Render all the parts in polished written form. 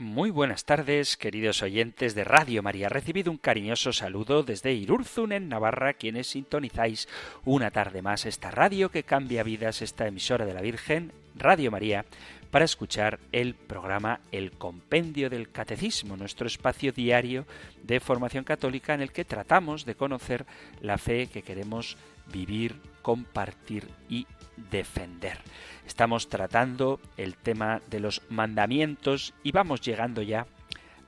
Muy buenas tardes, queridos oyentes de Radio María. Recibido un cariñoso saludo desde Irurzun, en Navarra, quienes sintonizáis una tarde más esta radio que cambia vidas, esta emisora de la Virgen, Radio María, para escuchar el programa El Compendio del Catecismo, nuestro espacio diario de formación católica en el que tratamos de conocer la fe que queremos vivir, compartir y defender. Estamos tratando el tema de los mandamientos y vamos llegando ya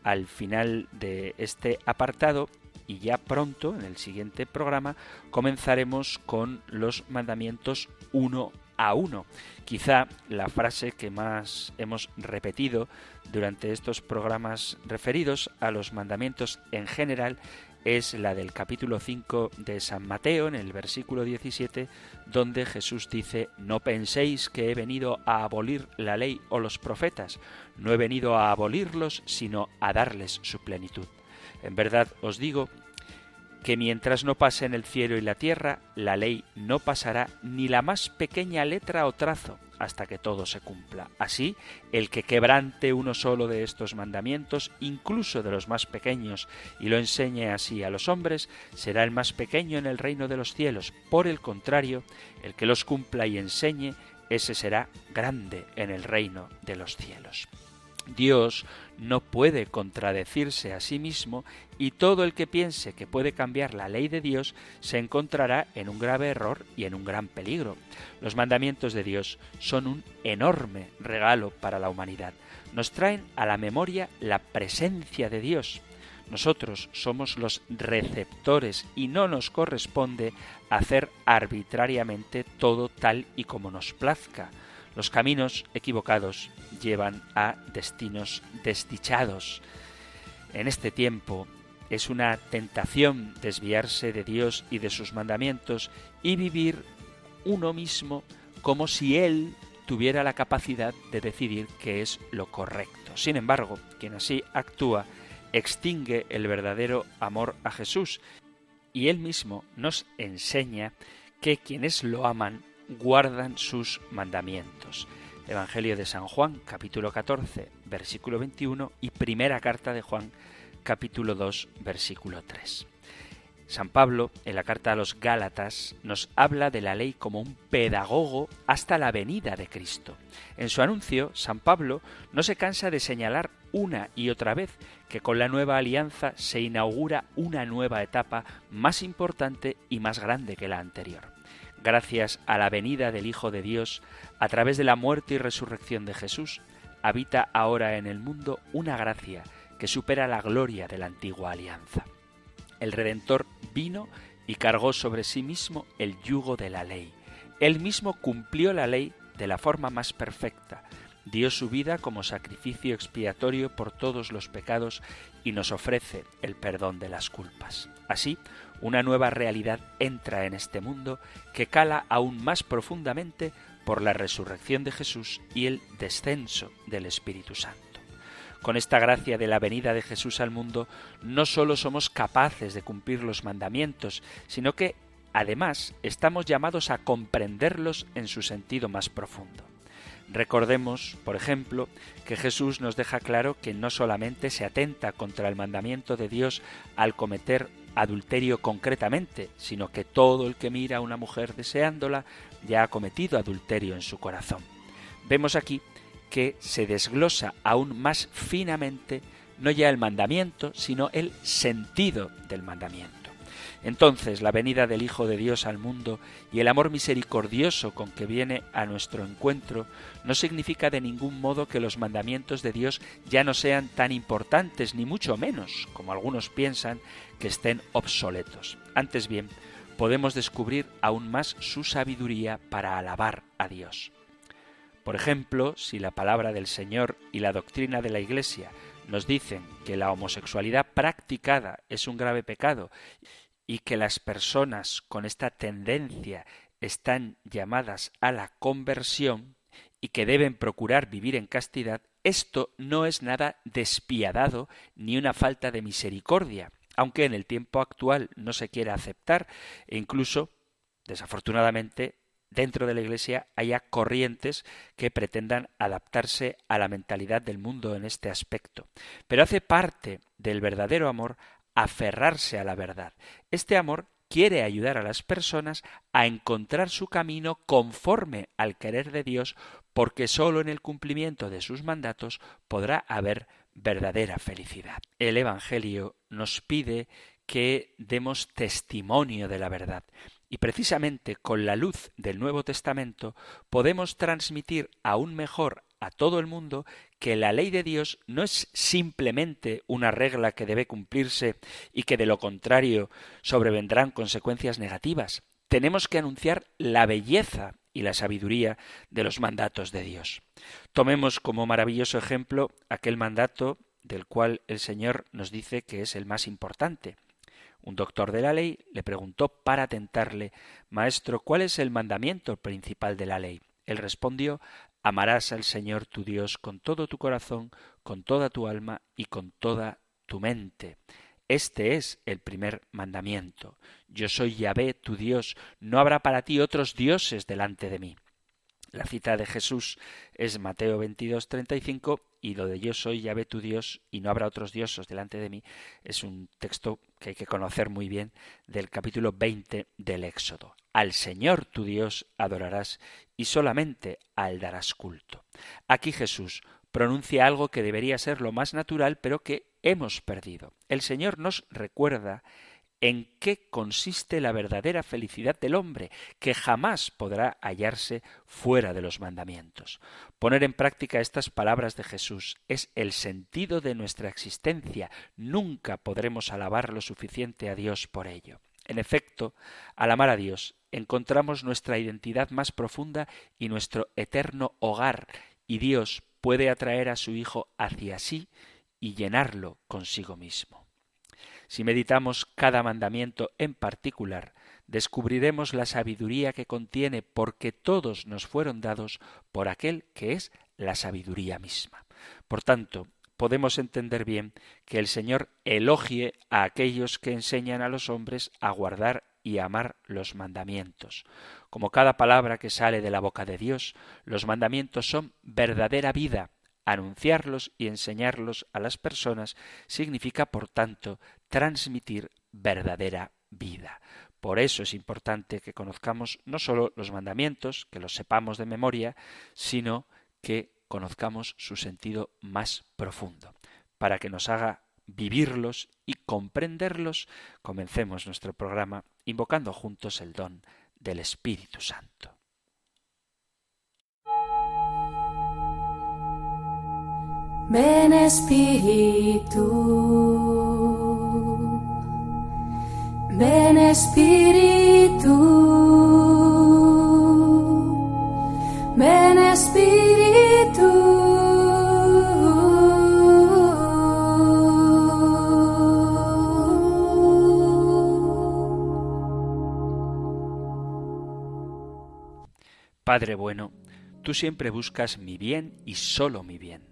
al final de este apartado. Y ya pronto, en el siguiente programa, comenzaremos con los mandamientos uno a uno. Quizá la frase que más hemos repetido durante estos programas referidos a los mandamientos en general es la del capítulo 5 de San Mateo, en el versículo 17, donde Jesús dice: «No penséis que he venido a abolir la ley o los profetas. No he venido a abolirlos, sino a darles su plenitud. En verdad os digo que mientras no pasen el cielo y la tierra, la ley no pasará ni la más pequeña letra o trazo hasta que todo se cumpla. Así, el que quebrante uno solo de estos mandamientos, incluso de los más pequeños, y lo enseñe así a los hombres, será el más pequeño en el reino de los cielos. Por el contrario, el que los cumpla y enseñe, ese será grande en el reino de los cielos». Dios no puede contradecirse a sí mismo, y todo el que piense que puede cambiar la ley de Dios se encontrará en un grave error y en un gran peligro. Los mandamientos de Dios son un enorme regalo para la humanidad. Nos traen a la memoria la presencia de Dios. Nosotros somos los receptores y no nos corresponde hacer arbitrariamente todo tal y como nos plazca. Los caminos equivocados llevan a destinos desdichados. En este tiempo es una tentación desviarse de Dios y de sus mandamientos y vivir uno mismo como si Él tuviera la capacidad de decidir qué es lo correcto. Sin embargo, quien así actúa extingue el verdadero amor a Jesús, y Él mismo nos enseña que quienes lo aman guardan sus mandamientos. Evangelio de San Juan, capítulo 14, versículo 21, y primera carta de Juan, capítulo 2, versículo 3. San Pablo, en la carta a los Gálatas, nos habla de la ley como un pedagogo hasta la venida de Cristo. En su anuncio, San Pablo no se cansa de señalar una y otra vez que con la nueva alianza se inaugura una nueva etapa más importante y más grande que la anterior. Gracias a la venida del Hijo de Dios, a través de la muerte y resurrección de Jesús, habita ahora en el mundo una gracia que supera la gloria de la antigua alianza. El Redentor vino y cargó sobre sí mismo el yugo de la ley. Él mismo cumplió la ley de la forma más perfecta, dio su vida como sacrificio expiatorio por todos los pecados y nos ofrece el perdón de las culpas. Así, una nueva realidad entra en este mundo que cala aún más profundamente por la resurrección de Jesús y el descenso del Espíritu Santo. Con esta gracia de la venida de Jesús al mundo, no solo somos capaces de cumplir los mandamientos, sino que, además, estamos llamados a comprenderlos en su sentido más profundo. Recordemos, por ejemplo, que Jesús nos deja claro que no solamente se atenta contra el mandamiento de Dios al cometer adulterio concretamente, sino que todo el que mira a una mujer deseándola ya ha cometido adulterio en su corazón. Vemos aquí que se desglosa aún más finamente no ya el mandamiento, sino el sentido del mandamiento. Entonces, la venida del Hijo de Dios al mundo y el amor misericordioso con que viene a nuestro encuentro no significa de ningún modo que los mandamientos de Dios ya no sean tan importantes, ni mucho menos, como algunos piensan, que estén obsoletos. Antes bien, podemos descubrir aún más su sabiduría para alabar a Dios. Por ejemplo, si la palabra del Señor y la doctrina de la Iglesia nos dicen que la homosexualidad practicada es un grave pecado y que las personas con esta tendencia están llamadas a la conversión y que deben procurar vivir en castidad, esto no es nada despiadado ni una falta de misericordia, aunque en el tiempo actual no se quiera aceptar e incluso, desafortunadamente, dentro de la Iglesia haya corrientes que pretendan adaptarse a la mentalidad del mundo en este aspecto. Pero hace parte del verdadero amor aferrarse a la verdad. Este amor quiere ayudar a las personas a encontrar su camino conforme al querer de Dios, porque sólo en el cumplimiento de sus mandatos podrá haber verdadera felicidad. El Evangelio nos pide que demos testimonio de la verdad. Y precisamente con la luz del Nuevo Testamento podemos transmitir aún mejor a todo el mundo que la ley de Dios no es simplemente una regla que debe cumplirse y que de lo contrario sobrevendrán consecuencias negativas. Tenemos que anunciar la belleza y la sabiduría de los mandatos de Dios. Tomemos como maravilloso ejemplo aquel mandato del cual el Señor nos dice que es el más importante. Un doctor de la ley le preguntó para tentarle: «Maestro, ¿cuál es el mandamiento principal de la ley?». Él respondió: «Amarás al Señor tu Dios con todo tu corazón, con toda tu alma y con toda tu mente. Este es el primer mandamiento. Yo soy Yahvé, tu Dios. No habrá para ti otros dioses delante de mí». La cita de Jesús es Mateo 22, 35, y lo de «yo soy Yahvé tu Dios y no habrá otros dioses delante de mí» es un texto que hay que conocer muy bien del capítulo 20 del Éxodo. «Al Señor tu Dios adorarás y solamente a él darás culto». Aquí Jesús pronuncia algo que debería ser lo más natural, pero que hemos perdido. El Señor nos recuerda en qué consiste la verdadera felicidad del hombre, que jamás podrá hallarse fuera de los mandamientos. Poner en práctica estas palabras de Jesús es el sentido de nuestra existencia. Nunca podremos alabar lo suficiente a Dios por ello. En efecto, al amar a Dios, encontramos nuestra identidad más profunda y nuestro eterno hogar, y Dios puede atraer a su Hijo hacia sí y llenarlo consigo mismo. Si meditamos cada mandamiento en particular, descubriremos la sabiduría que contiene, porque todos nos fueron dados por aquel que es la sabiduría misma. Por tanto, podemos entender bien que el Señor elogie a aquellos que enseñan a los hombres a guardar y amar los mandamientos. Como cada palabra que sale de la boca de Dios, los mandamientos son verdadera vida. Anunciarlos y enseñarlos a las personas significa, por tanto, transmitir verdadera vida. Por eso es importante que conozcamos no solo los mandamientos, que los sepamos de memoria, sino que conozcamos su sentido más profundo. Para que nos haga vivirlos y comprenderlos, comencemos nuestro programa invocando juntos el don del Espíritu Santo. Ven Espíritu, ven Espíritu, ven Espíritu, Padre bueno, tú siempre buscas mi bien y solo mi bien.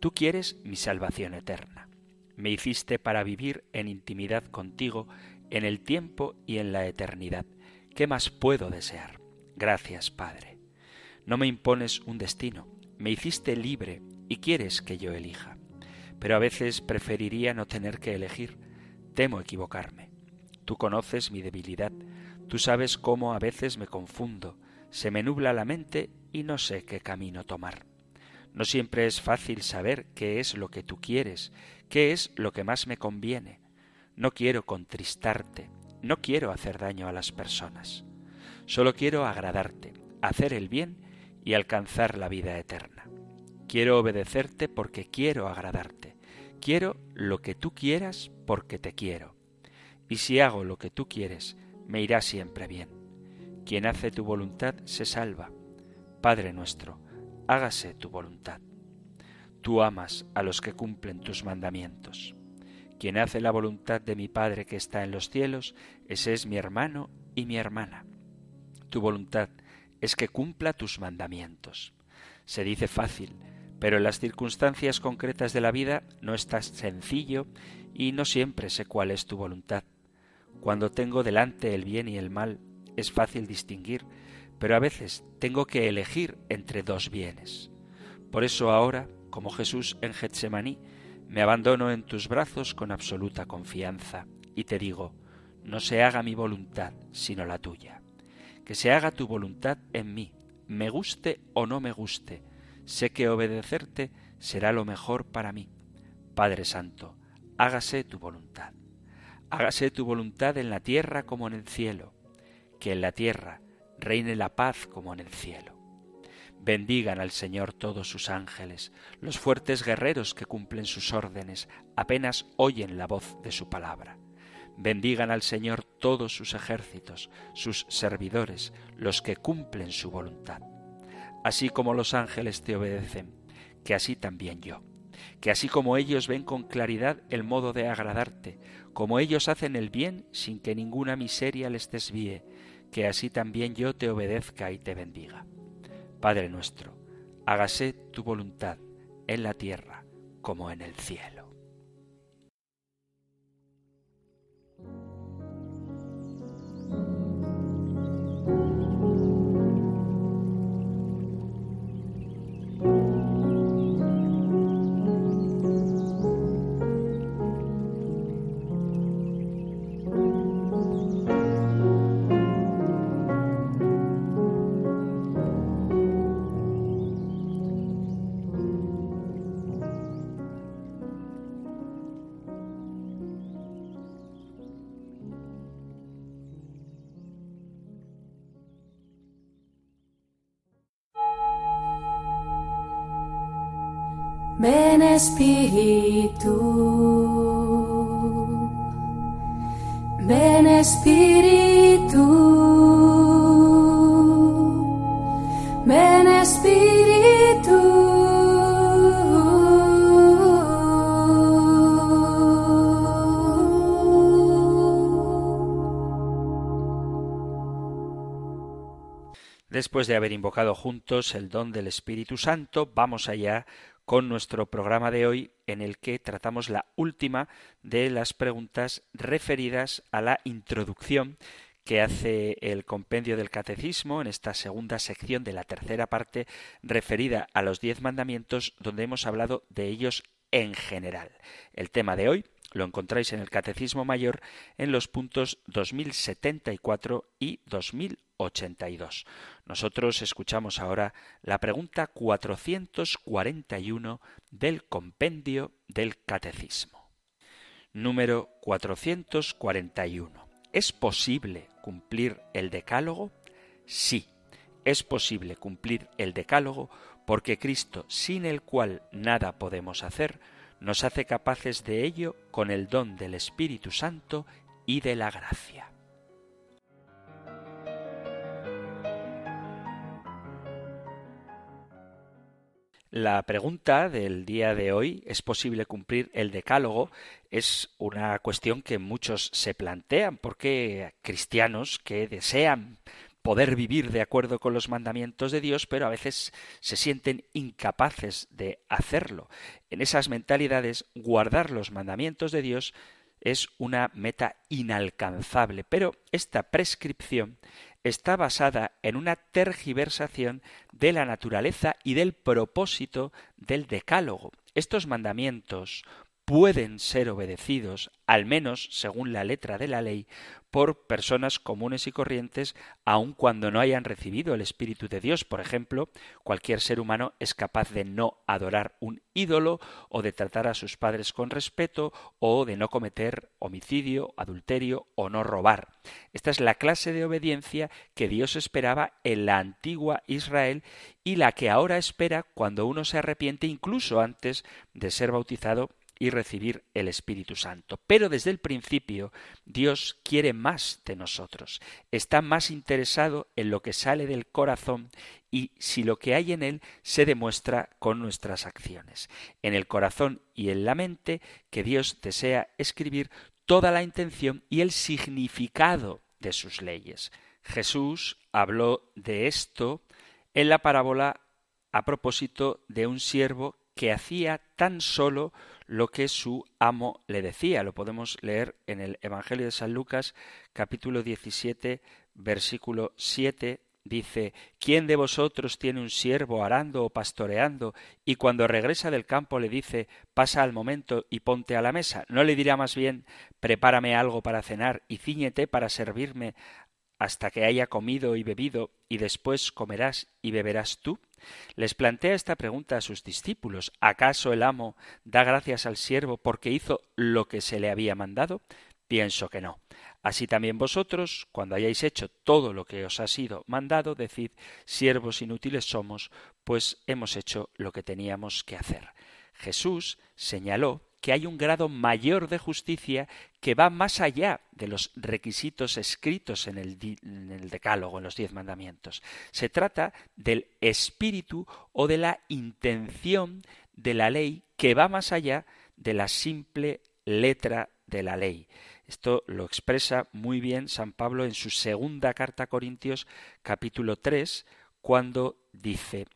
Tú quieres mi salvación eterna. Me hiciste para vivir en intimidad contigo, en el tiempo y en la eternidad. ¿Qué más puedo desear? Gracias, Padre. No me impones un destino. Me hiciste libre y quieres que yo elija. Pero a veces preferiría no tener que elegir. Temo equivocarme. Tú conoces mi debilidad. Tú sabes cómo a veces me confundo. Se me nubla la mente y no sé qué camino tomar. No siempre es fácil saber qué es lo que tú quieres, qué es lo que más me conviene. No quiero contristarte, no quiero hacer daño a las personas. Solo quiero agradarte, hacer el bien y alcanzar la vida eterna. Quiero obedecerte porque quiero agradarte. Quiero lo que tú quieras porque te quiero. Y si hago lo que tú quieres, me irá siempre bien. Quien hace tu voluntad se salva. Padre nuestro, hágase tu voluntad. Tú amas a los que cumplen tus mandamientos. Quien hace la voluntad de mi Padre que está en los cielos, ese es mi hermano y mi hermana. Tu voluntad es que cumpla tus mandamientos. Se dice fácil, pero en las circunstancias concretas de la vida no es tan sencillo y no siempre sé cuál es tu voluntad. Cuando tengo delante el bien y el mal, es fácil distinguir, pero a veces tengo que elegir entre dos bienes. Por eso ahora, como Jesús en Getsemaní, me abandono en tus brazos con absoluta confianza y te digo, no se haga mi voluntad sino la tuya. Que se haga tu voluntad en mí, me guste o no me guste, sé que obedecerte será lo mejor para mí. Padre Santo, hágase tu voluntad. Hágase tu voluntad en la tierra como en el cielo, que en la tierra reine la paz como en el cielo. Bendigan al Señor todos sus ángeles, los fuertes guerreros que cumplen sus órdenes, apenas oyen la voz de su palabra. Bendigan al Señor todos sus ejércitos, sus servidores, los que cumplen su voluntad. Así como los ángeles te obedecen, que así también yo. Que así como ellos ven con claridad el modo de agradarte, como ellos hacen el bien sin que ninguna miseria les desvíe, que así también yo te obedezca y te bendiga. Padre nuestro, hágase tu voluntad en la tierra como en el cielo. Ven Espíritu, ven Espíritu, ven Espíritu, después de haber invocado juntos el don del Espíritu Santo, vamos allá con nuestro programa de hoy en el que tratamos la última de las preguntas referidas a la introducción que hace el Compendio del Catecismo en esta segunda sección de la tercera parte referida a los 10 mandamientos, donde hemos hablado de ellos en general. El tema de hoy lo encontráis en el Catecismo Mayor en los puntos 2074 y 2082. Nosotros escuchamos ahora la pregunta 441 del Compendio del Catecismo. Número 441. ¿Es posible cumplir el decálogo? Sí, es posible cumplir el decálogo porque Cristo, sin el cual nada podemos hacer, nos hace capaces de ello con el don del Espíritu Santo y de la gracia. La pregunta del día de hoy, ¿es posible cumplir el decálogo?, es una cuestión que muchos se plantean, porque cristianos que desean poder vivir de acuerdo con los mandamientos de Dios, pero a veces se sienten incapaces de hacerlo. En esas mentalidades, guardar los mandamientos de Dios es una meta inalcanzable, pero esta prescripción está basada en una tergiversación de la naturaleza y del propósito del decálogo. Estos mandamientos pueden ser obedecidos, al menos según la letra de la ley, por personas comunes y corrientes, aun cuando no hayan recibido el Espíritu de Dios. Por ejemplo, cualquier ser humano es capaz de no adorar un ídolo, o de tratar a sus padres con respeto, o de no cometer homicidio, adulterio o no robar. Esta es la clase de obediencia que Dios esperaba en la antigua Israel y la que ahora espera cuando uno se arrepiente, incluso antes de ser bautizado y recibir el Espíritu Santo. Pero desde el principio Dios quiere más de nosotros, está más interesado en lo que sale del corazón y si lo que hay en él se demuestra con nuestras acciones. En el corazón y en la mente que Dios desea escribir toda la intención y el significado de sus leyes. Jesús habló de esto en la parábola a propósito de un siervo que hacía tan solo lo que su amo le decía. Lo podemos leer en el Evangelio de San Lucas, capítulo 17, versículo 7. Dice: ¿Quién de vosotros tiene un siervo arando o pastoreando y cuando regresa del campo le dice: pasa al momento y ponte a la mesa? ¿No le dirá más bien: prepárame algo para cenar y cíñete para servirme hasta que haya comido y bebido, y después comerás y beberás tú? Les plantea esta pregunta a sus discípulos: ¿acaso el amo da gracias al siervo porque hizo lo que se le había mandado? Pienso que no. Así también vosotros, cuando hayáis hecho todo lo que os ha sido mandado, decid: siervos inútiles somos, pues hemos hecho lo que teníamos que hacer. Jesús señaló que hay un grado mayor de justicia que va más allá de los requisitos escritos en el decálogo, en los 10 mandamientos. Se trata del espíritu o de la intención de la ley que va más allá de la simple letra de la ley. Esto lo expresa muy bien San Pablo en su segunda carta a Corintios, capítulo 3, cuando dice: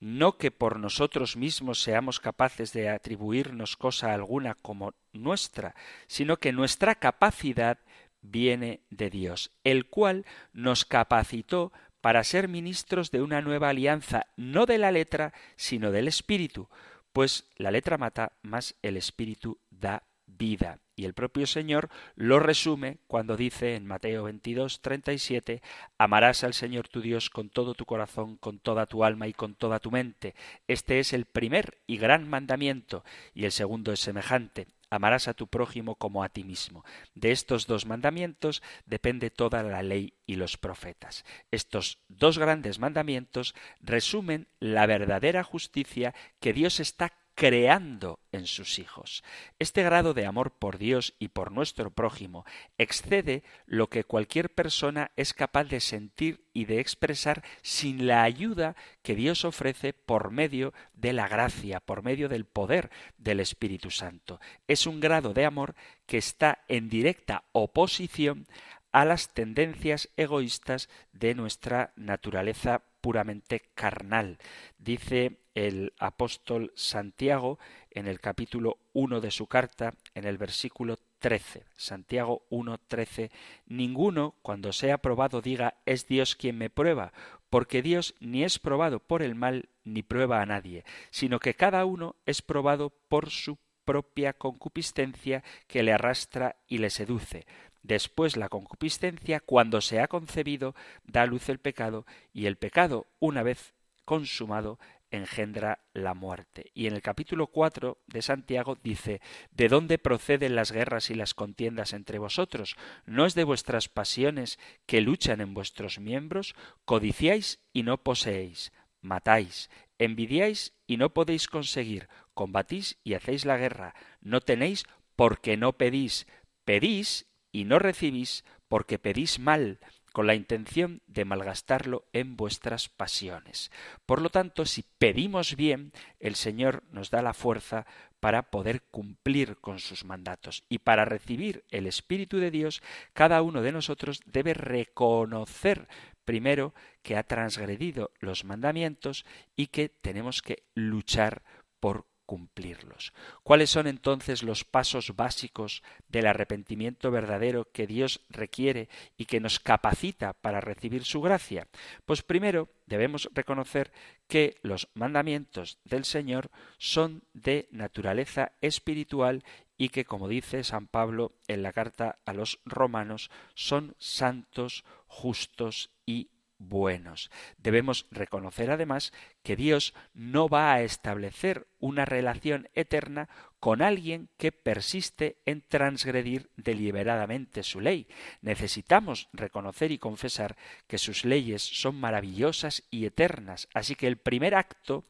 no que por nosotros mismos seamos capaces de atribuirnos cosa alguna como nuestra, sino que nuestra capacidad viene de Dios, el cual nos capacitó para ser ministros de una nueva alianza, no de la letra, sino del Espíritu, pues la letra mata, mas el Espíritu da vida. Y el propio Señor lo resume cuando dice en Mateo 22, 37, amarás al Señor tu Dios con todo tu corazón, con toda tu alma y con toda tu mente. Este es el primer y gran mandamiento, y el segundo es semejante: amarás a tu prójimo como a ti mismo. De estos 2 mandamientos depende toda la ley y los profetas. Estos 2 grandes mandamientos resumen la verdadera justicia que Dios está creando en sus hijos. Este grado de amor por Dios y por nuestro prójimo excede lo que cualquier persona es capaz de sentir y de expresar sin la ayuda que Dios ofrece por medio de la gracia, por medio del poder del Espíritu Santo. Es un grado de amor que está en directa oposición a las tendencias egoístas de nuestra naturaleza puramente carnal. Dice el apóstol Santiago en el capítulo 1 de su carta, en el versículo 13, Santiago 1, 13, ninguno, cuando sea probado, diga: es Dios quien me prueba, porque Dios ni es probado por el mal ni prueba a nadie, sino que cada uno es probado por su propia concupiscencia que le arrastra y le seduce. Después la concupiscencia, cuando se ha concebido, da a luz el pecado, y el pecado, una vez consumado, engendra la muerte. Y en el capítulo 4 de Santiago dice: ¿de dónde proceden las guerras y las contiendas entre vosotros? ¿No es de vuestras pasiones que luchan en vuestros miembros? Codiciáis y no poseéis, matáis, envidiáis y no podéis conseguir, combatís y hacéis la guerra, no tenéis porque no pedís, pedís y no recibís porque pedís mal, con la intención de malgastarlo en vuestras pasiones. Por lo tanto, si pedimos bien, el Señor nos da la fuerza para poder cumplir con sus mandatos. Y para recibir el Espíritu de Dios, cada uno de nosotros debe reconocer primero que ha transgredido los mandamientos y que tenemos que luchar por cumplirlos. ¿Cuáles son entonces los pasos básicos del arrepentimiento verdadero que Dios requiere y que nos capacita para recibir su gracia? Pues primero debemos reconocer que los mandamientos del Señor son de naturaleza espiritual y que, como dice San Pablo en la carta a los Romanos, son santos, justos y buenos. Debemos reconocer además que Dios no va a establecer una relación eterna con alguien que persiste en transgredir deliberadamente su ley. Necesitamos reconocer y confesar que sus leyes son maravillosas y eternas, así que el primer acto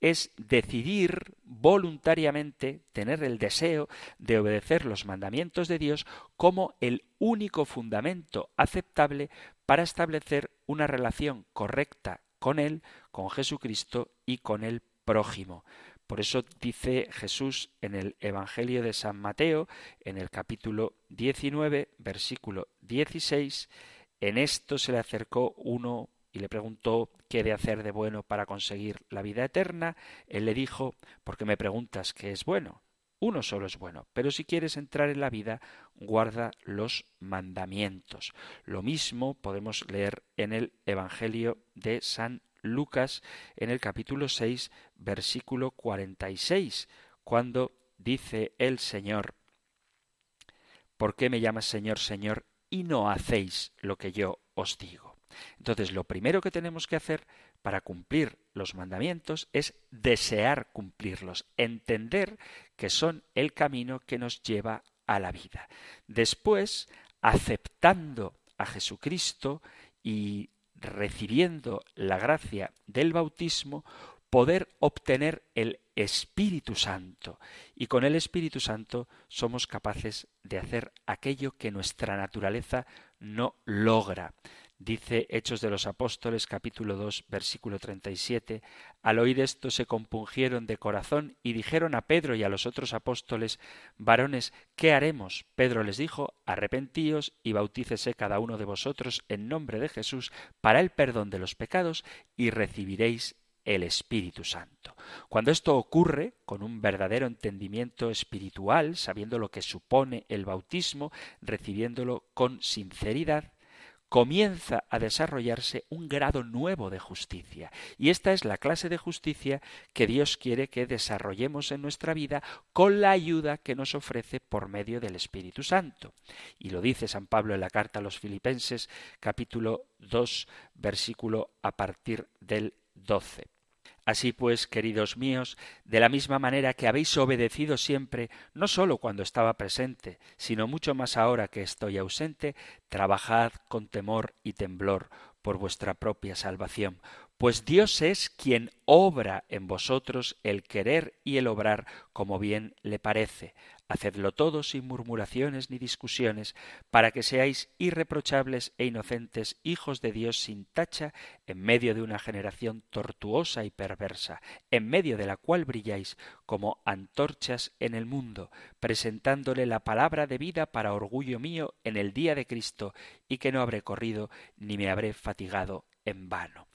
es decidir voluntariamente, tener el deseo de obedecer los mandamientos de Dios como el único fundamento aceptable para establecer una relación correcta con Él, con Jesucristo y con el prójimo. Por eso dice Jesús en el Evangelio de San Mateo, en el capítulo 19, versículo 16, en esto se le acercó uno y le preguntó qué he de hacer de bueno para conseguir la vida eterna. Él le dijo, ¿por qué me preguntas qué es bueno? Uno solo es bueno, pero si quieres entrar en la vida, guarda los mandamientos. Lo mismo podemos leer en el Evangelio de San Lucas en el capítulo 6, versículo 46, cuando dice el Señor, ¿por qué me llamas Señor, Señor, y no hacéis lo que yo os digo? Entonces, lo primero que tenemos que hacer para cumplir los mandamientos es desear cumplirlos, entender que son el camino que nos lleva a la vida. Después, aceptando a Jesucristo y recibiendo la gracia del bautismo, poder obtener el Espíritu Santo. Y con el Espíritu Santo somos capaces de hacer aquello que nuestra naturaleza no logra. Dice Hechos de los Apóstoles, capítulo 2, versículo 37, al oír esto se compungieron de corazón y dijeron a Pedro y a los otros apóstoles, varones, ¿qué haremos? Pedro les dijo, arrepentíos y bautícese cada uno de vosotros en nombre de Jesús para el perdón de los pecados y recibiréis el Espíritu Santo. Cuando esto ocurre, con un verdadero entendimiento espiritual, sabiendo lo que supone el bautismo, recibiéndolo con sinceridad, comienza a desarrollarse un grado nuevo de justicia. Y esta es la clase de justicia que Dios quiere que desarrollemos en nuestra vida con la ayuda que nos ofrece por medio del Espíritu Santo. Y lo dice San Pablo en la carta a los Filipenses, capítulo 2, versículo a partir del 12. Así pues, queridos míos, de la misma manera que habéis obedecido siempre, no sólo cuando estaba presente, sino mucho más ahora que estoy ausente, trabajad con temor y temblor por vuestra propia salvación, pues Dios es quien obra en vosotros el querer y el obrar como bien le parece. Hacedlo todo sin murmuraciones ni discusiones, para que seáis irreprochables e inocentes, hijos de Dios sin tacha, en medio de una generación tortuosa y perversa, en medio de la cual brilláis como antorchas en el mundo, presentándole la palabra de vida para orgullo mío en el día de Cristo, y que no habré corrido ni me habré fatigado en vano.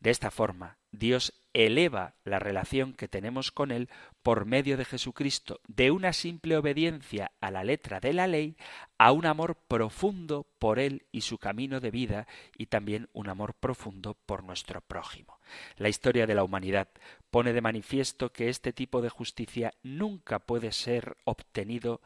De esta forma, Dios eleva la relación que tenemos con Él por medio de Jesucristo, de una simple obediencia a la letra de la ley, a un amor profundo por Él y su camino de vida, y también un amor profundo por nuestro prójimo. La historia de la humanidad pone de manifiesto que este tipo de justicia nunca puede ser obtenido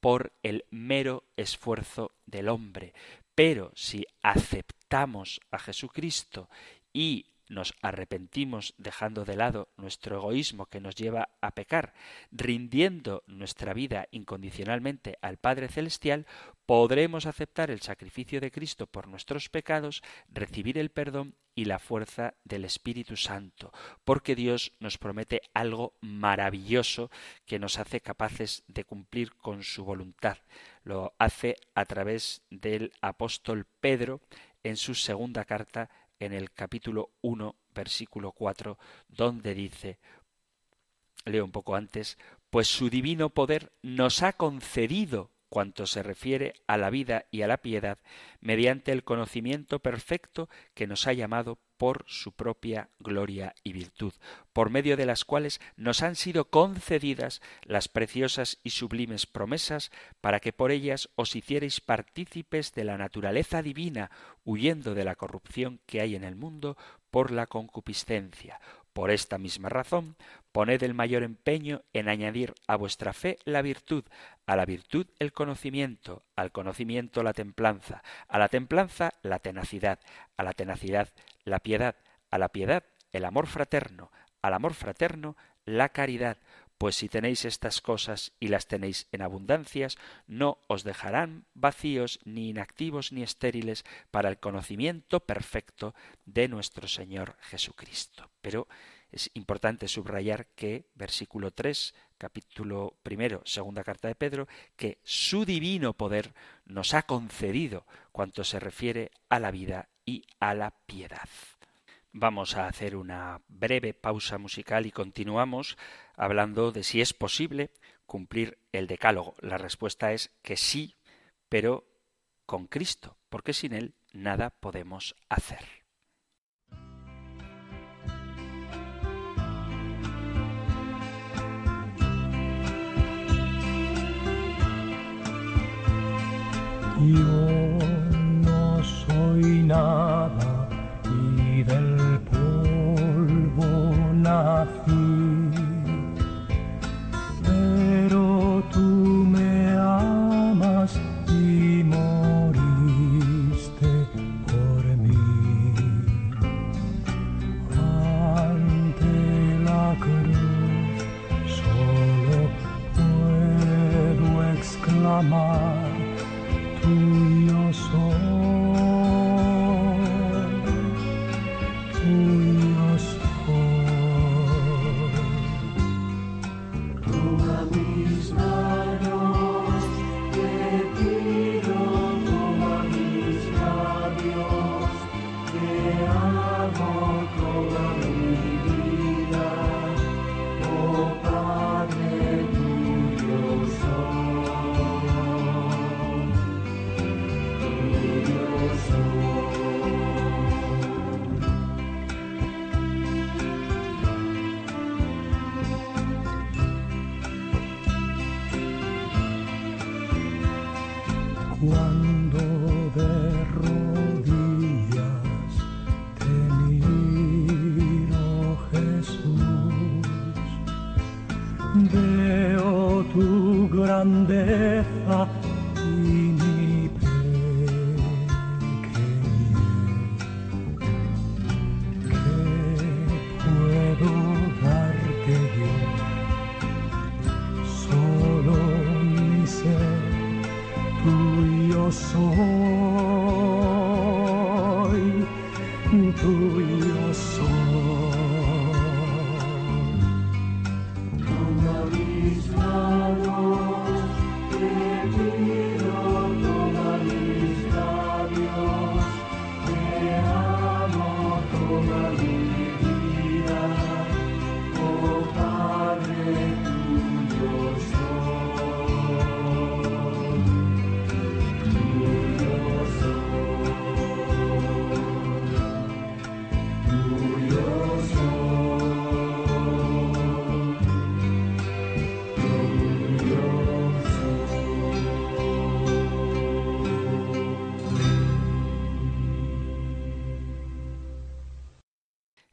por el mero esfuerzo del hombre, pero si aceptamos a Jesucristo y nos arrepentimos dejando de lado nuestro egoísmo que nos lleva a pecar, rindiendo nuestra vida incondicionalmente al Padre Celestial, podremos aceptar el sacrificio de Cristo por nuestros pecados, recibir el perdón y la fuerza del Espíritu Santo, porque Dios nos promete algo maravilloso que nos hace capaces de cumplir con su voluntad. Lo hace a través del apóstol Pedro en su segunda carta, en el capítulo 1, versículo 4, donde dice, leo un poco antes, pues su divino poder nos ha concedido cuanto se refiere a la vida y a la piedad, mediante el conocimiento perfecto que nos ha llamado por su propia gloria y virtud, por medio de las cuales nos han sido concedidas las preciosas y sublimes promesas, para que por ellas os hicierais partícipes de la naturaleza divina, huyendo de la corrupción que hay en el mundo por la concupiscencia. Por esta misma razón, poned el mayor empeño en añadir a vuestra fe la virtud, a la virtud el conocimiento, al conocimiento la templanza a la tenacidad a la piedad el amor fraterno, al amor fraterno la caridad, pues si tenéis estas cosas y las tenéis en abundancias, no os dejarán vacíos ni inactivos ni estériles para el conocimiento perfecto de nuestro Señor Jesucristo. Pero Es importante subrayar que, versículo 3, capítulo 1, segunda carta de Pedro, que su divino poder nos ha concedido cuanto se refiere a la vida y a la piedad. Vamos a hacer una breve pausa musical y continuamos hablando de si es posible cumplir el decálogo. La respuesta es que sí, pero con Cristo, porque sin Él nada podemos hacer. Yo no soy nada y del polvo nací, pero tú me amas y moriste por mí. Ante la cruz solo puedo exclamar: grandeza y mi pequeñez, ¿qué puedo darte yo? Solo mi ser, tuyo soy, tuyo soy.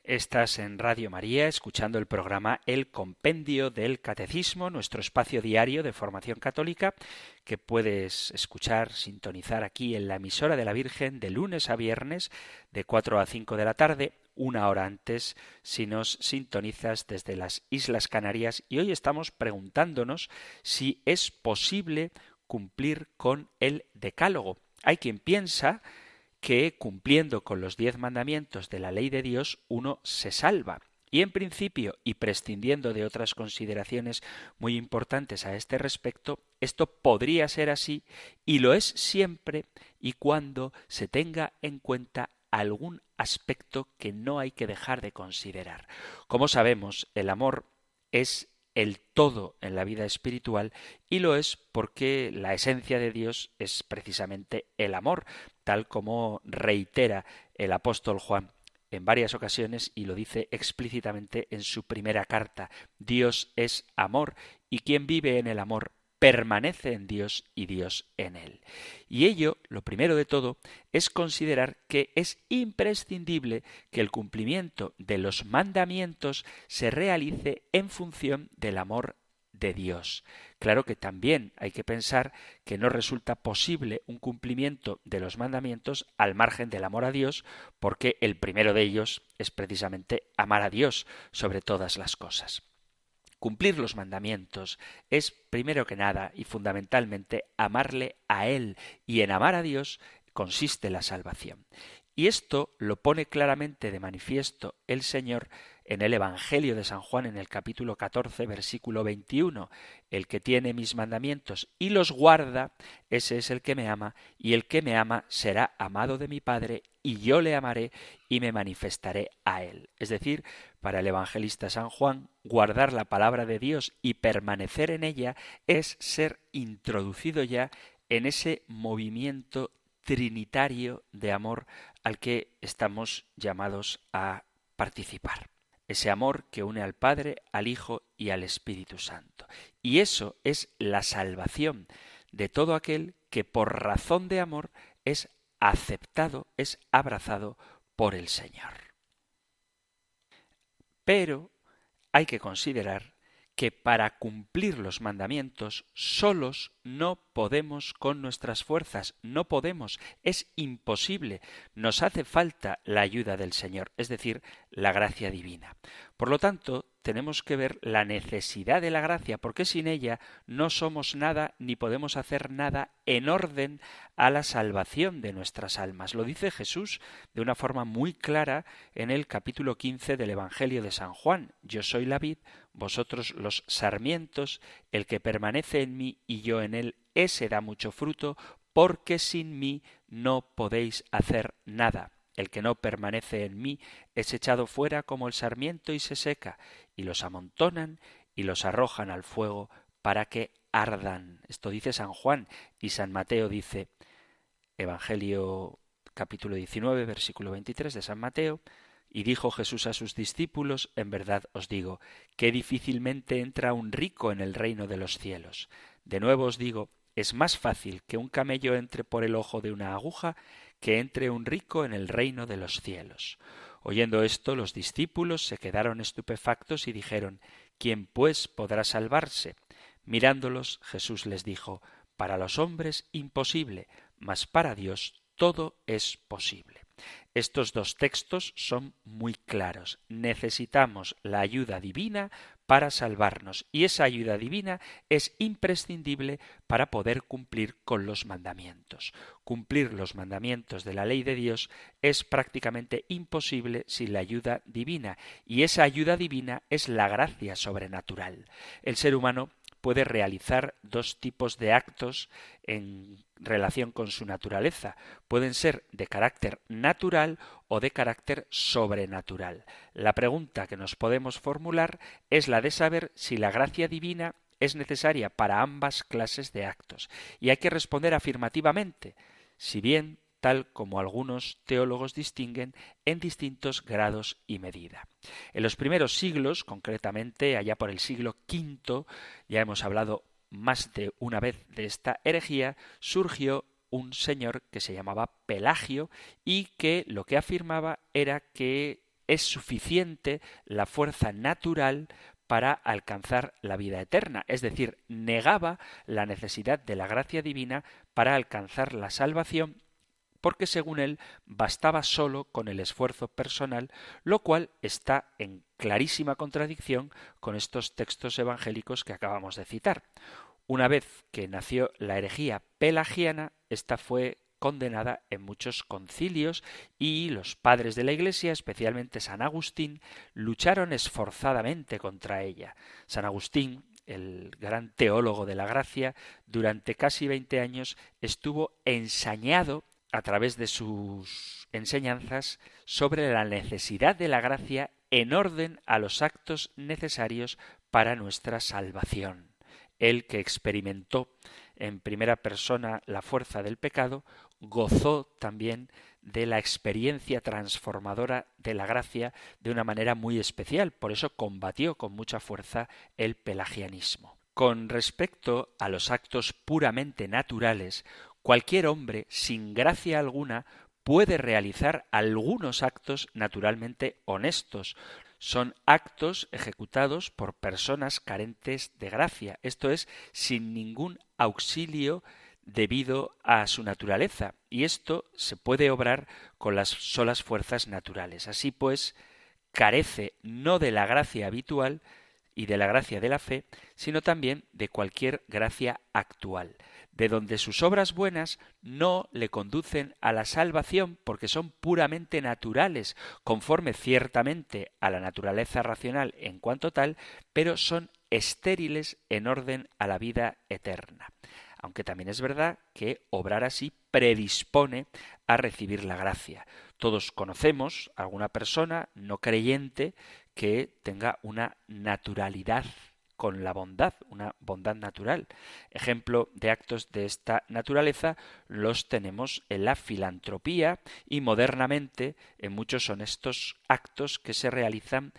Estás en Radio María escuchando el programa El Compendio del Catecismo, nuestro espacio diario de formación católica que puedes escuchar, sintonizar aquí en la emisora de la Virgen de lunes a viernes de 4 a 5 de la tarde, una hora antes si nos sintonizas desde las Islas Canarias. Y hoy estamos preguntándonos si es posible cumplir con el decálogo. Hay quien piensa que cumpliendo con los 10 mandamientos de la ley de Dios uno se salva. Y en principio, y prescindiendo de otras consideraciones muy importantes a este respecto, esto podría ser así y lo es siempre y cuando se tenga en cuenta algún aspecto que no hay que dejar de considerar. Como sabemos, el amor es el todo en la vida espiritual y lo es porque la esencia de Dios es precisamente el amor, tal como reitera el apóstol Juan en varias ocasiones y lo dice explícitamente en su primera carta. Dios es amor y quien vive en el amor permanece en Dios y Dios en él. Y ello, lo primero de todo, es considerar que es imprescindible que el cumplimiento de los mandamientos se realice en función del amor de Dios. Claro que también hay que pensar que no resulta posible un cumplimiento de los mandamientos al margen del amor a Dios, porque el primero de ellos es precisamente amar a Dios sobre todas las cosas. Cumplir los mandamientos es, primero que nada y fundamentalmente, amarle a Él, y en amar a Dios consiste la salvación. Y esto lo pone claramente de manifiesto el Señor en el Evangelio de San Juan, en el capítulo 14, versículo 21. El que tiene mis mandamientos y los guarda, ese es el que me ama, y el que me ama será amado de mi Padre, y yo le amaré y me manifestaré a él. Es decir, para el evangelista San Juan, guardar la palabra de Dios y permanecer en ella es ser introducido ya en ese movimiento trinitario de amor al que estamos llamados a participar. Ese amor que une al Padre, al Hijo y al Espíritu Santo. Y eso es la salvación de todo aquel que por razón de amor es aceptado, es abrazado por el Señor. Pero hay que considerar que para cumplir los mandamientos solos no podemos con nuestras fuerzas, no podemos, es imposible, nos hace falta la ayuda del Señor, es decir, la gracia divina. Por lo tanto, tenemos que ver la necesidad de la gracia, porque sin ella no somos nada ni podemos hacer nada en orden a la salvación de nuestras almas. Lo dice Jesús de una forma muy clara en el capítulo 15 del Evangelio de San Juan. Yo soy la vid, vosotros los sarmientos, el que permanece en mí y yo en él, ese da mucho fruto, porque sin mí no podéis hacer nada. El que no permanece en mí es echado fuera como el sarmiento y se seca, y los amontonan y los arrojan al fuego para que ardan. Esto dice San Juan, y San Mateo dice, Evangelio capítulo 19, versículo 23 de San Mateo, y dijo Jesús a sus discípulos, en verdad os digo, que difícilmente entra un rico en el reino de los cielos. De nuevo os digo, es más fácil que un camello entre por el ojo de una aguja que entre un rico en el reino de los cielos. Oyendo esto, los discípulos se quedaron estupefactos y dijeron, ¿quién pues podrá salvarse? Mirándolos, Jesús les dijo, para los hombres imposible, mas para Dios todo es posible. Estos dos textos son muy claros. Necesitamos la ayuda divina para salvarnos, y esa ayuda divina es imprescindible para poder cumplir con los mandamientos. Cumplir los mandamientos de la ley de Dios es prácticamente imposible sin la ayuda divina, y esa ayuda divina es la gracia sobrenatural. El ser humano puede realizar dos tipos de actos en relación con su naturaleza. Pueden ser de carácter natural o de carácter sobrenatural. La pregunta que nos podemos formular es la de saber si la gracia divina es necesaria para ambas clases de actos. Y hay que responder afirmativamente, si bien, tal como algunos teólogos distinguen en distintos grados y medida. En los primeros siglos, concretamente allá por el siglo V, ya hemos hablado más de una vez de esta herejía, surgió un señor que se llamaba Pelagio y que lo que afirmaba era que es suficiente la fuerza natural para alcanzar la vida eterna, es decir, negaba la necesidad de la gracia divina para alcanzar la salvación, porque según él bastaba solo con el esfuerzo personal, lo cual está en clarísima contradicción con estos textos evangélicos que acabamos de citar. Una vez que nació la herejía pelagiana, esta fue condenada en muchos concilios y los padres de la Iglesia, especialmente San Agustín, lucharon esforzadamente contra ella. San Agustín, el gran teólogo de la gracia, durante casi 20 años estuvo ensañado a través de sus enseñanzas sobre la necesidad de la gracia en orden a los actos necesarios para nuestra salvación. Él, que experimentó en primera persona la fuerza del pecado, gozó también de la experiencia transformadora de la gracia de una manera muy especial. Por eso combatió con mucha fuerza el pelagianismo. Con respecto a los actos puramente naturales, cualquier hombre, sin gracia alguna, puede realizar algunos actos naturalmente honestos. Son actos ejecutados por personas carentes de gracia, esto es, sin ningún auxilio debido a su naturaleza. Y esto se puede obrar con las solas fuerzas naturales. Así pues, carece no de la gracia habitual, y de la gracia de la fe, sino también de cualquier gracia actual, de donde sus obras buenas no le conducen a la salvación porque son puramente naturales, conforme ciertamente a la naturaleza racional en cuanto tal, pero son estériles en orden a la vida eterna. Aunque también es verdad que obrar así predispone a recibir la gracia. Todos conocemos a alguna persona no creyente que tenga una naturalidad con la bondad, una bondad natural. Ejemplo de actos de esta naturaleza los tenemos en la filantropía y modernamente en muchos son estos actos que se realizan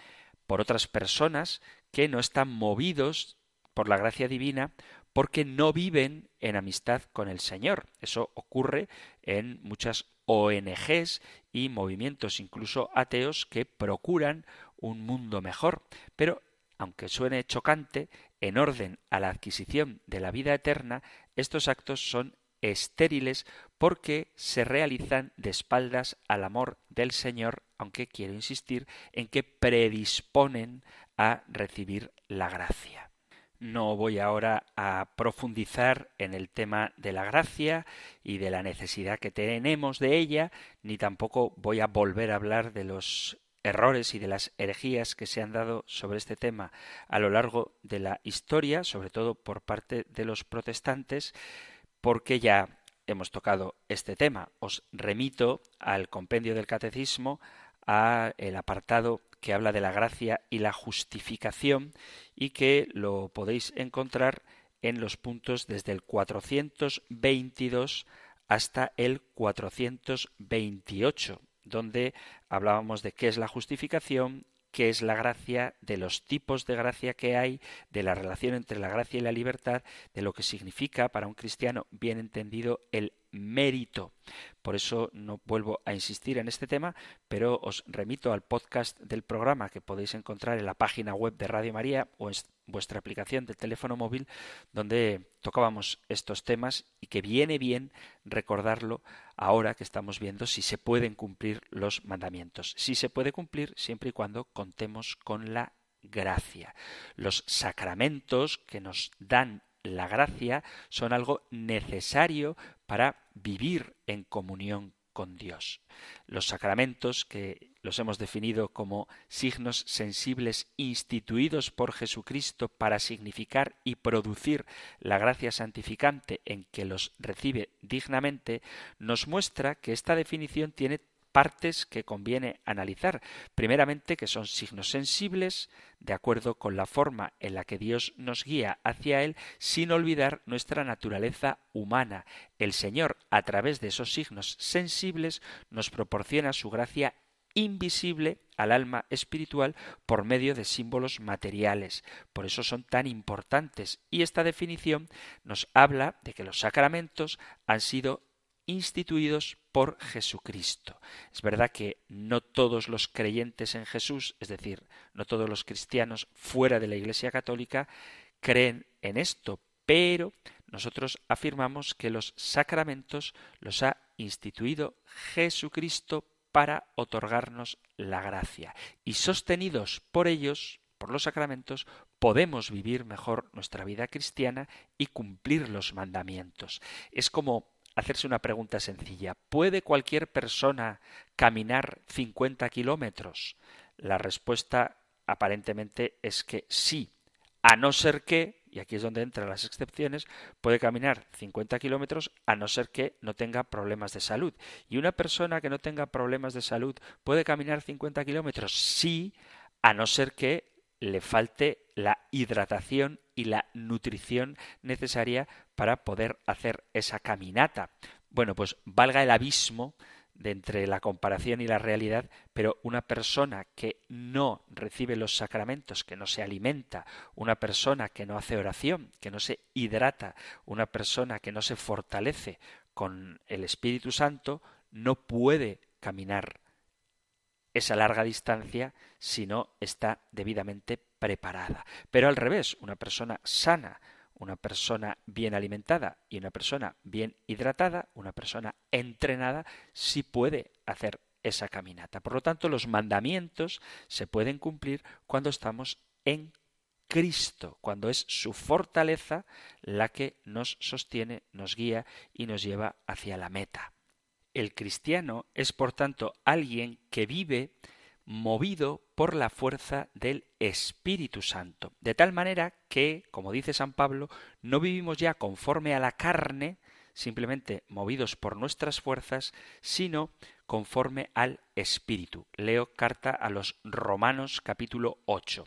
por otras personas que no están movidos por la gracia divina porque no viven en amistad con el Señor. Eso ocurre en muchas ONGs y movimientos, incluso ateos, que procuran un mundo mejor, pero aunque suene chocante, en orden a la adquisición de la vida eterna, estos actos son estériles porque se realizan de espaldas al amor del Señor, aunque quiero insistir en que predisponen a recibir la gracia. No voy ahora a profundizar en el tema de la gracia y de la necesidad que tenemos de ella, ni tampoco voy a volver a hablar de los errores y de las herejías que se han dado sobre este tema a lo largo de la historia, sobre todo por parte de los protestantes, porque ya hemos tocado este tema. Os remito al Compendio del Catecismo, al apartado que habla de la gracia y la justificación y que lo podéis encontrar en los puntos desde el 422 hasta el 428. Donde hablábamos de qué es la justificación, qué es la gracia, de los tipos de gracia que hay, de la relación entre la gracia y la libertad, de lo que significa para un cristiano bien entendido el mérito. Por eso no vuelvo a insistir en este tema, pero os remito al podcast del programa que podéis encontrar en la página web de Radio María o en vuestra aplicación de teléfono móvil, donde tocábamos estos temas y que viene bien recordarlo ahora que estamos viendo si se pueden cumplir los mandamientos. Si se puede cumplir siempre y cuando contemos con la gracia. Los sacramentos que nos dan la gracia son algo necesario para vivir en comunión con Dios. Los sacramentos, que los hemos definido como signos sensibles instituidos por Jesucristo para significar y producir la gracia santificante en que los recibe dignamente, nos muestra que esta definición tiene partes que conviene analizar. Primeramente, que son signos sensibles, de acuerdo con la forma en la que Dios nos guía hacia Él, sin olvidar nuestra naturaleza humana. El Señor, a través de esos signos sensibles, nos proporciona su gracia invisible al alma espiritual por medio de símbolos materiales. Por eso son tan importantes. Y esta definición nos habla de que los sacramentos han sido instituidos por Jesucristo. Es verdad que no todos los creyentes en Jesús, es decir, no todos los cristianos fuera de la Iglesia Católica, creen en esto, pero nosotros afirmamos que los sacramentos los ha instituido Jesucristo para otorgarnos la gracia. Y sostenidos por ellos, por los sacramentos, podemos vivir mejor nuestra vida cristiana y cumplir los mandamientos. Es como hacerse una pregunta sencilla. ¿Puede cualquier persona caminar 50 kilómetros? La respuesta aparentemente es que sí, a no ser que, y aquí es donde entran las excepciones, puede caminar 50 kilómetros a no ser que no tenga problemas de salud. ¿Y una persona que no tenga problemas de salud puede caminar 50 kilómetros? Sí, a no ser que le falte la hidratación y la nutrición necesaria para poder hacer esa caminata. Bueno, pues valga el abismo de entre la comparación y la realidad, pero una persona que no recibe los sacramentos, que no se alimenta, una persona que no hace oración, que no se hidrata, una persona que no se fortalece con el Espíritu Santo, no puede caminar esa larga distancia si no está debidamente preparada. Pero al revés, una persona sana, una persona bien alimentada y una persona bien hidratada, una persona entrenada, sí puede hacer esa caminata. Por lo tanto, los mandamientos se pueden cumplir cuando estamos en Cristo, cuando es su fortaleza la que nos sostiene, nos guía y nos lleva hacia la meta. El cristiano es, por tanto, alguien que vive movido por la fuerza del Espíritu Santo, de tal manera que, como dice San Pablo, no vivimos ya conforme a la carne, simplemente movidos por nuestras fuerzas, sino conforme al Espíritu. Leo carta a los Romanos capítulo 8.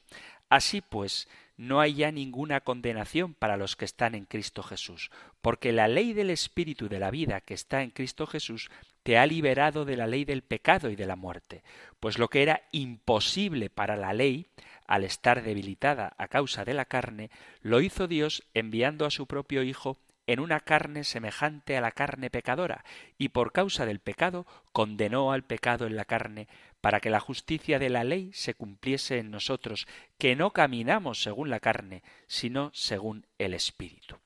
Así pues, no hay ya ninguna condenación para los que están en Cristo Jesús, porque la ley del Espíritu de la vida que está en Cristo Jesús te ha liberado de la ley del pecado y de la muerte, pues lo que era imposible para la ley, al estar debilitada a causa de la carne, lo hizo Dios enviando a su propio Hijo en una carne semejante a la carne pecadora, y por causa del pecado condenó al pecado en la carne, para que la justicia de la ley se cumpliese en nosotros, que no caminamos según la carne, sino según el Espíritu.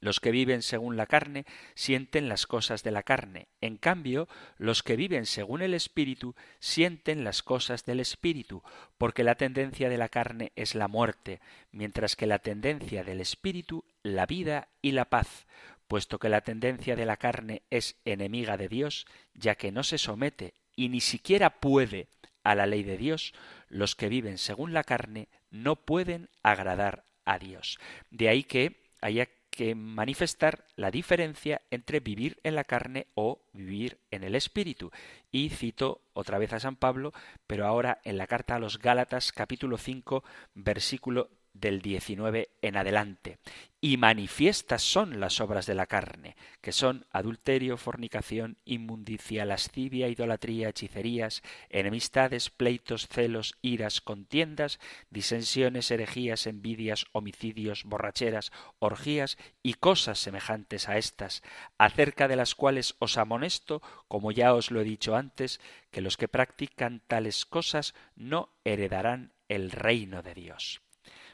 Los que viven según la carne sienten las cosas de la carne. En cambio, los que viven según el Espíritu sienten las cosas del Espíritu, porque la tendencia de la carne es la muerte, mientras que la tendencia del Espíritu, la vida y la paz. Puesto que la tendencia de la carne es enemiga de Dios, ya que no se somete y ni siquiera puede a la ley de Dios, los que viven según la carne no pueden agradar a Dios. De ahí que haya que manifestar la diferencia entre vivir en la carne o vivir en el Espíritu. Y cito otra vez a San Pablo, pero ahora en la carta a los Gálatas, capítulo 5, versículo del 19 en adelante. Y manifiestas son las obras de la carne, que son adulterio, fornicación, inmundicia, lascivia, idolatría, hechicerías, enemistades, pleitos, celos, iras, contiendas, disensiones, herejías, envidias, homicidios, borracheras, orgías y cosas semejantes a estas, acerca de las cuales os amonesto, como ya os lo he dicho antes, que los que practican tales cosas no heredarán el reino de Dios.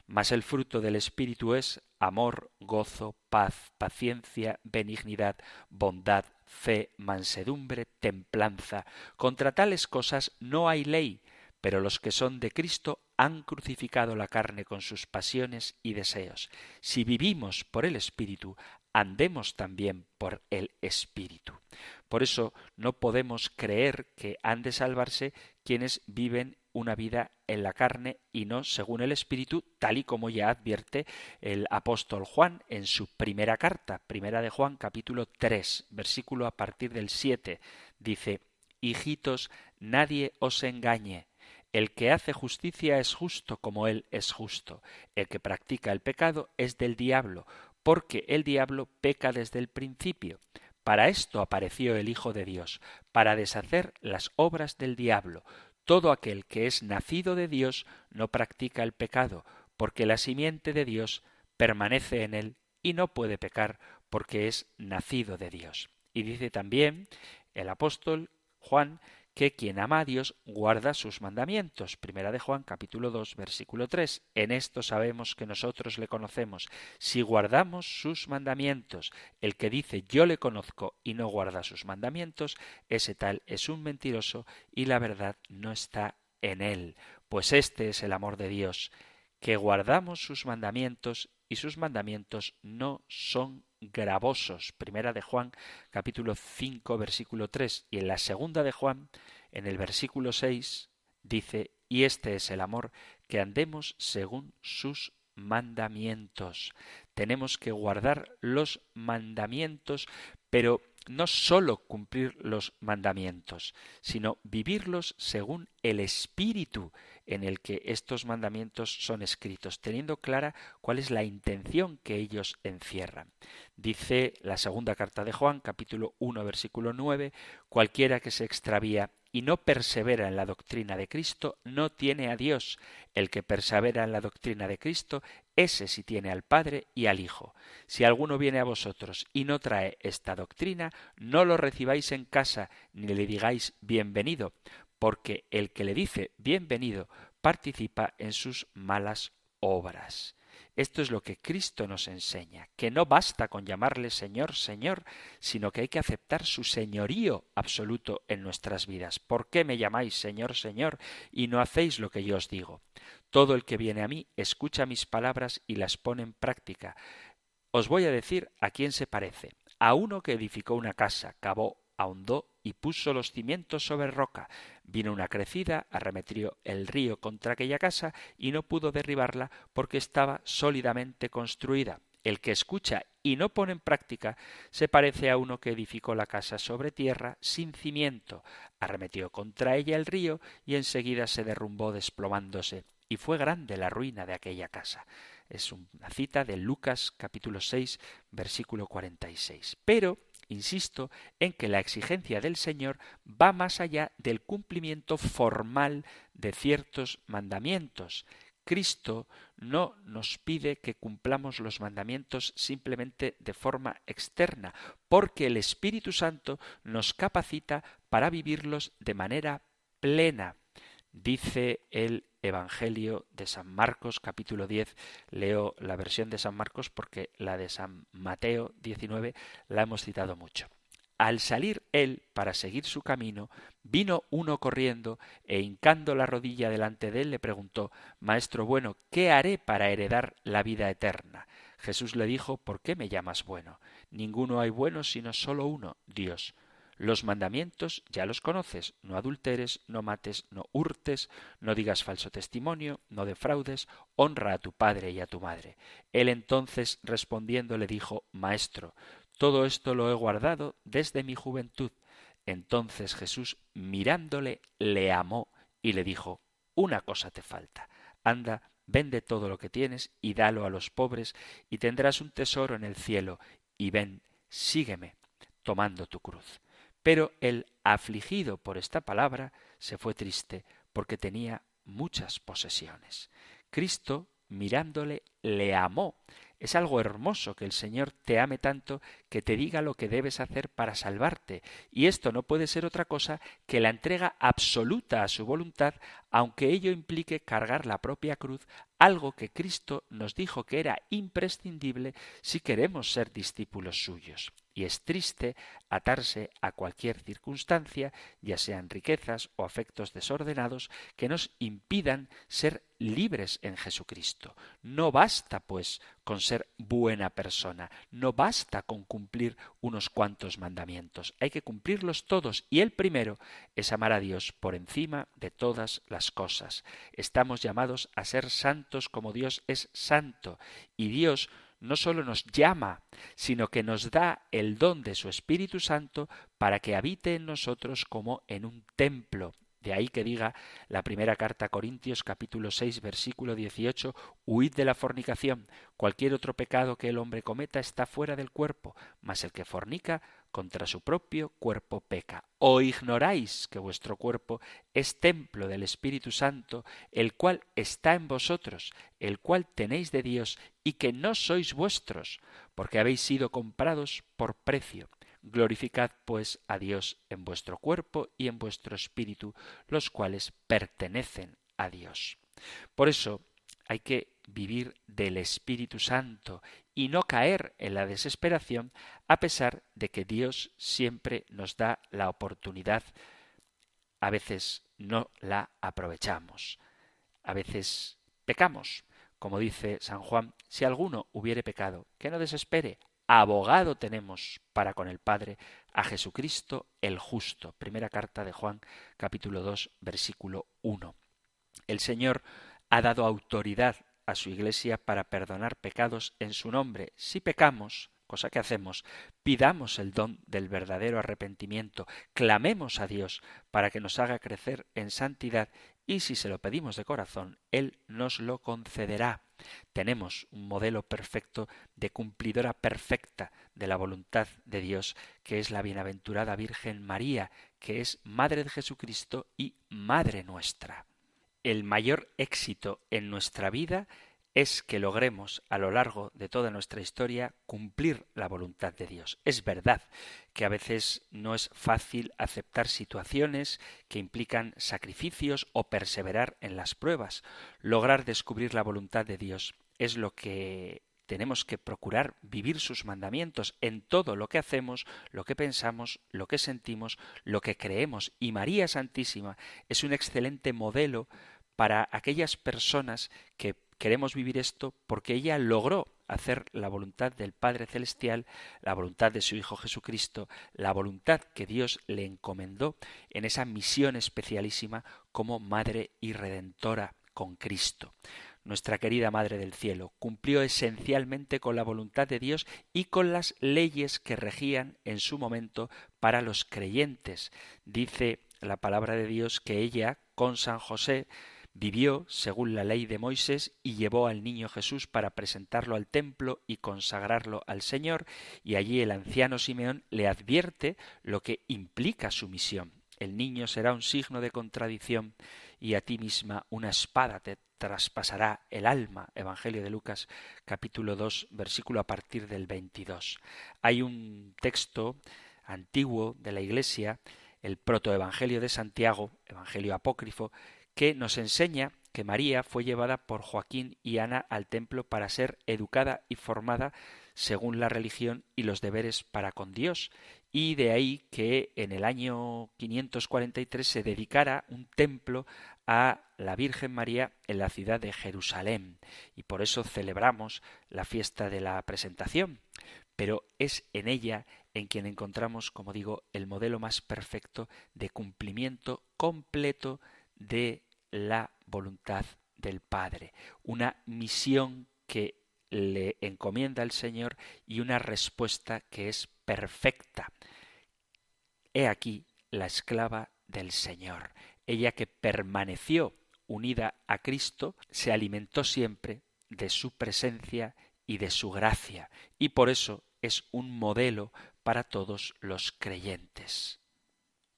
Mas el fruto del Espíritu es amor, gozo, paz, paciencia, benignidad, bondad, fe, mansedumbre, templanza. Contra tales cosas no hay ley, pero los que son de Cristo han crucificado la carne con sus pasiones y deseos. Si vivimos por el Espíritu, andemos también por el Espíritu. Por eso no podemos creer que han de salvarse quienes viven una vida en la carne y no según el Espíritu, tal y como ya advierte el apóstol Juan en su primera carta, primera de Juan, capítulo 3, versículo a partir del 7. Dice: «Hijitos, nadie os engañe. El que hace justicia es justo como él es justo. El que practica el pecado es del diablo, porque el diablo peca desde el principio». Para esto apareció el Hijo de Dios, para deshacer las obras del diablo. Todo aquel que es nacido de Dios no practica el pecado, porque la simiente de Dios permanece en él y no puede pecar porque es nacido de Dios. Y dice también el apóstol Juan que quien ama a Dios guarda sus mandamientos. Primera de Juan, capítulo 2, versículo 3. En esto sabemos que nosotros le conocemos, si guardamos sus mandamientos. El que dice yo le conozco y no guarda sus mandamientos, ese tal es un mentiroso y la verdad no está en él. Pues este es el amor de Dios, que guardamos sus mandamientos y sus mandamientos no son gravosos. Primera de Juan, capítulo 5, versículo 3. Y en la segunda de Juan, en el versículo 6, dice: «Y este es el amor, que andemos según sus mandamientos». Tenemos que guardar los mandamientos, pero no solo cumplir los mandamientos, sino vivirlos según el Espíritu en el que estos mandamientos son escritos, teniendo clara cuál es la intención que ellos encierran. Dice la segunda carta de Juan, capítulo 1, versículo 9, «Cualquiera que se extravía y no persevera en la doctrina de Cristo, no tiene a Dios. El que persevera en la doctrina de Cristo, ese sí tiene al Padre y al Hijo. Si alguno viene a vosotros y no trae esta doctrina, no lo recibáis en casa, ni le digáis bienvenido, porque el que le dice bienvenido participa en sus malas obras». Esto es lo que Cristo nos enseña, que no basta con llamarle Señor, Señor, sino que hay que aceptar su señorío absoluto en nuestras vidas. ¿Por qué me llamáis Señor, Señor, y no hacéis lo que yo os digo? Todo el que viene a mí escucha mis palabras y las pone en práctica. Os voy a decir a quién se parece. A uno que edificó una casa, cavó, ahondó y puso los cimientos sobre roca. Vino una crecida, arremetió el río contra aquella casa y no pudo derribarla porque estaba sólidamente construida. El que escucha y no pone en práctica se parece a uno que edificó la casa sobre tierra sin cimiento. Arremetió contra ella el río y enseguida se derrumbó desplomándose. Y fue grande la ruina de aquella casa. Es una cita de Lucas capítulo 6, versículo 46. Pero insisto en que la exigencia del Señor va más allá del cumplimiento formal de ciertos mandamientos. Cristo no nos pide que cumplamos los mandamientos simplemente de forma externa, porque el Espíritu Santo nos capacita para vivirlos de manera plena. Dice el Evangelio de San Marcos, capítulo 10, leo la versión de San Marcos porque la de San Mateo 19 la hemos citado mucho. Al salir él para seguir su camino, vino uno corriendo e hincando la rodilla delante de él le preguntó: Maestro bueno, ¿qué haré para heredar la vida eterna? Jesús le dijo: ¿Por qué me llamas bueno? Ninguno hay bueno sino solo uno, Dios. Los mandamientos ya los conoces: no adulteres, no mates, no hurtes, no digas falso testimonio, no defraudes, honra a tu padre y a tu madre. Él entonces respondiendo le dijo: Maestro, todo esto lo he guardado desde mi juventud. Entonces Jesús mirándole le amó y le dijo: Una cosa te falta, anda, vende todo lo que tienes y dalo a los pobres y tendrás un tesoro en el cielo, y ven, sígueme, tomando tu cruz. Pero él, afligido por esta palabra, se fue triste porque tenía muchas posesiones. Cristo, mirándole, le amó. Es algo hermoso que el Señor te ame tanto que te diga lo que debes hacer para salvarte. Y esto no puede ser otra cosa que la entrega absoluta a su voluntad, aunque ello implique cargar la propia cruz, algo que Cristo nos dijo que era imprescindible si queremos ser discípulos suyos. Y es triste atarse a cualquier circunstancia, ya sean riquezas o afectos desordenados, que nos impidan ser libres en Jesucristo. No basta, pues, con ser buena persona, no basta con cumplir unos cuantos mandamientos, hay que cumplirlos todos, y el primero es amar a Dios por encima de todas las cosas. Estamos llamados a ser santos como Dios es santo, y Dios no solo nos llama, sino que nos da el don de su Espíritu Santo para que habite en nosotros como en un templo. De ahí que diga la primera carta a Corintios capítulo 6 versículo 18: huid de la fornicación. Cualquier otro pecado que el hombre cometa está fuera del cuerpo, mas el que fornica contra su propio cuerpo peca. ¿O ignoráis que vuestro cuerpo es templo del Espíritu Santo, el cual está en vosotros, el cual tenéis de Dios, y que no sois vuestros, porque habéis sido comprados por precio? Glorificad, pues, a Dios en vuestro cuerpo y en vuestro espíritu, los cuales pertenecen a Dios. Por eso hay que vivir del Espíritu Santo y no caer en la desesperación, a pesar de que Dios siempre nos da la oportunidad. A veces no la aprovechamos, a veces pecamos. Como dice San Juan: si alguno hubiere pecado, que no desespere. Abogado tenemos para con el Padre, a Jesucristo el justo. Primera carta de Juan, capítulo 2, versículo 1. El Señor ha dado autoridad a su Iglesia para perdonar pecados en su nombre. Si pecamos, cosa que hacemos, pidamos el don del verdadero arrepentimiento, clamemos a Dios para que nos haga crecer en santidad, y si se lo pedimos de corazón, Él nos lo concederá. Tenemos un modelo perfecto de cumplidora perfecta de la voluntad de Dios, que es la bienaventurada Virgen María, que es Madre de Jesucristo y Madre nuestra. El mayor éxito en nuestra vida es que logremos a lo largo de toda nuestra historia cumplir la voluntad de Dios. Es verdad que a veces no es fácil aceptar situaciones que implican sacrificios o perseverar en las pruebas. Lograr descubrir la voluntad de Dios es lo que tenemos que procurar, vivir sus mandamientos en todo lo que hacemos, lo que pensamos, lo que sentimos, lo que creemos. Y María Santísima es un excelente modelo para aquellas personas que queremos vivir esto, porque ella logró hacer la voluntad del Padre Celestial, la voluntad de su Hijo Jesucristo, la voluntad que Dios le encomendó en esa misión especialísima como Madre y Redentora con Cristo. Nuestra querida Madre del Cielo cumplió esencialmente con la voluntad de Dios y con las leyes que regían en su momento para los creyentes. Dice la palabra de Dios que ella, con San José, vivió según la ley de Moisés y llevó al niño Jesús para presentarlo al templo y consagrarlo al Señor, y allí el anciano Simeón le advierte lo que implica su misión. El niño será un signo de contradicción y a ti misma una espada te traspasará el alma. Evangelio de Lucas, capítulo 2, versículo a partir del 22. Hay un texto antiguo de la Iglesia, el Protoevangelio de Santiago, evangelio apócrifo, que nos enseña que María fue llevada por Joaquín y Ana al templo para ser educada y formada según la religión y los deberes para con Dios, y de ahí que en el año 543 se dedicara un templo a la Virgen María en la ciudad de Jerusalén, y por eso celebramos la fiesta de la Presentación. Pero es en ella en quien encontramos, como digo, el modelo más perfecto de cumplimiento completo de la voluntad del Padre, una misión que le encomienda el Señor y una respuesta que es perfecta. He aquí la esclava del Señor, ella que permaneció unida a Cristo, se alimentó siempre de su presencia y de su gracia, y por eso es un modelo para todos los creyentes.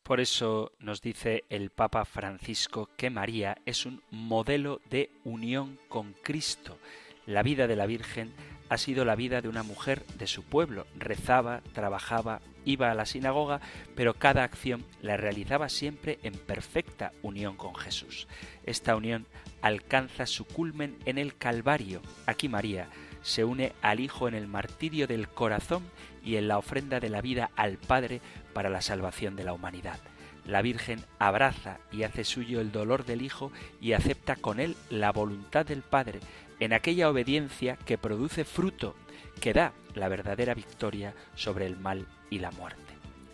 Por eso nos dice el Papa Francisco que María es un modelo de unión con Cristo. La vida de la Virgen ha sido la vida de una mujer de su pueblo. Rezaba, trabajaba, iba a la sinagoga, pero cada acción la realizaba siempre en perfecta unión con Jesús. Esta unión alcanza su culmen en el Calvario. Aquí María se une al Hijo en el martirio del corazón y en la ofrenda de la vida al Padre para la salvación de la humanidad. La Virgen abraza y hace suyo el dolor del Hijo y acepta con él la voluntad del Padre, en aquella obediencia que produce fruto, que da la verdadera victoria sobre el mal y la muerte.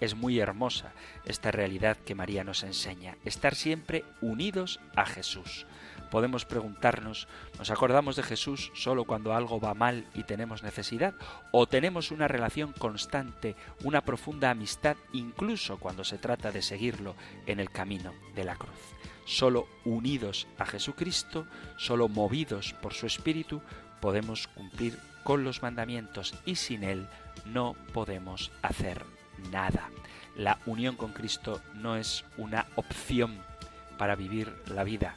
Es muy hermosa esta realidad que María nos enseña, estar siempre unidos a Jesús. Podemos preguntarnos, ¿nos acordamos de Jesús solo cuando algo va mal y tenemos necesidad? ¿O tenemos una relación constante, una profunda amistad, incluso cuando se trata de seguirlo en el camino de la cruz? Solo unidos a Jesucristo, solo movidos por su Espíritu, podemos cumplir con los mandamientos, y sin Él no podemos hacer nada. La unión con Cristo no es una opción para vivir la vida,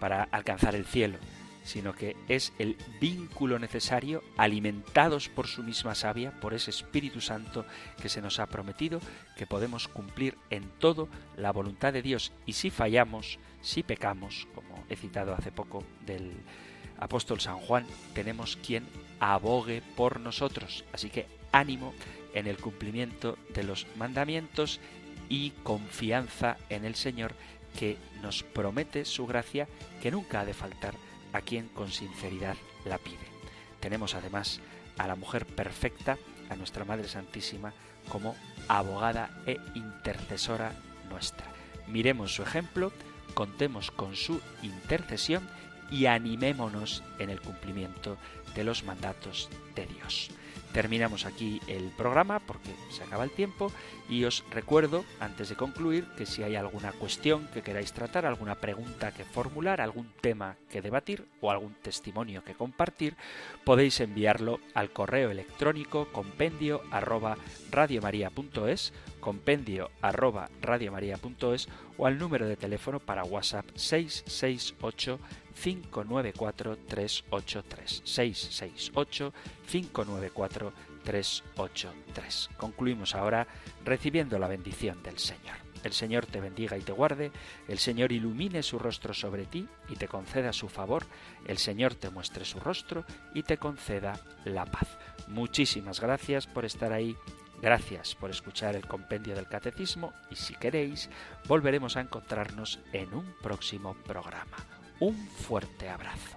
para alcanzar el cielo, sino que es el vínculo necesario, alimentados por su misma savia, por ese Espíritu Santo que se nos ha prometido, que podemos cumplir en todo la voluntad de Dios. Y si fallamos, si pecamos, como he citado hace poco del apóstol San Juan, tenemos quien abogue por nosotros. Así que ánimo en el cumplimiento de los mandamientos y confianza en el Señor, que nos promete su gracia, que nunca ha de faltar a quien con sinceridad la pide. Tenemos además a la mujer perfecta, a nuestra Madre Santísima, como abogada e intercesora nuestra. Miremos su ejemplo, contemos con su intercesión y animémonos en el cumplimiento de los mandatos de Dios. Terminamos aquí el programa porque se acaba el tiempo, y os recuerdo, antes de concluir, que si hay alguna cuestión que queráis tratar, alguna pregunta que formular, algún tema que debatir o algún testimonio que compartir, podéis enviarlo al correo electrónico compendio@radiomaria.es, compendio@radiomaria.es, o al número de teléfono para WhatsApp 668 594 383, 668 594 383. 383. Concluimos ahora recibiendo la bendición del Señor. El Señor te bendiga y te guarde, el Señor ilumine su rostro sobre ti y te conceda su favor, el Señor te muestre su rostro y te conceda la paz. Muchísimas gracias por estar ahí. Gracias por escuchar el Compendio del Catecismo y, si queréis, volveremos a encontrarnos en un próximo programa. Un fuerte abrazo.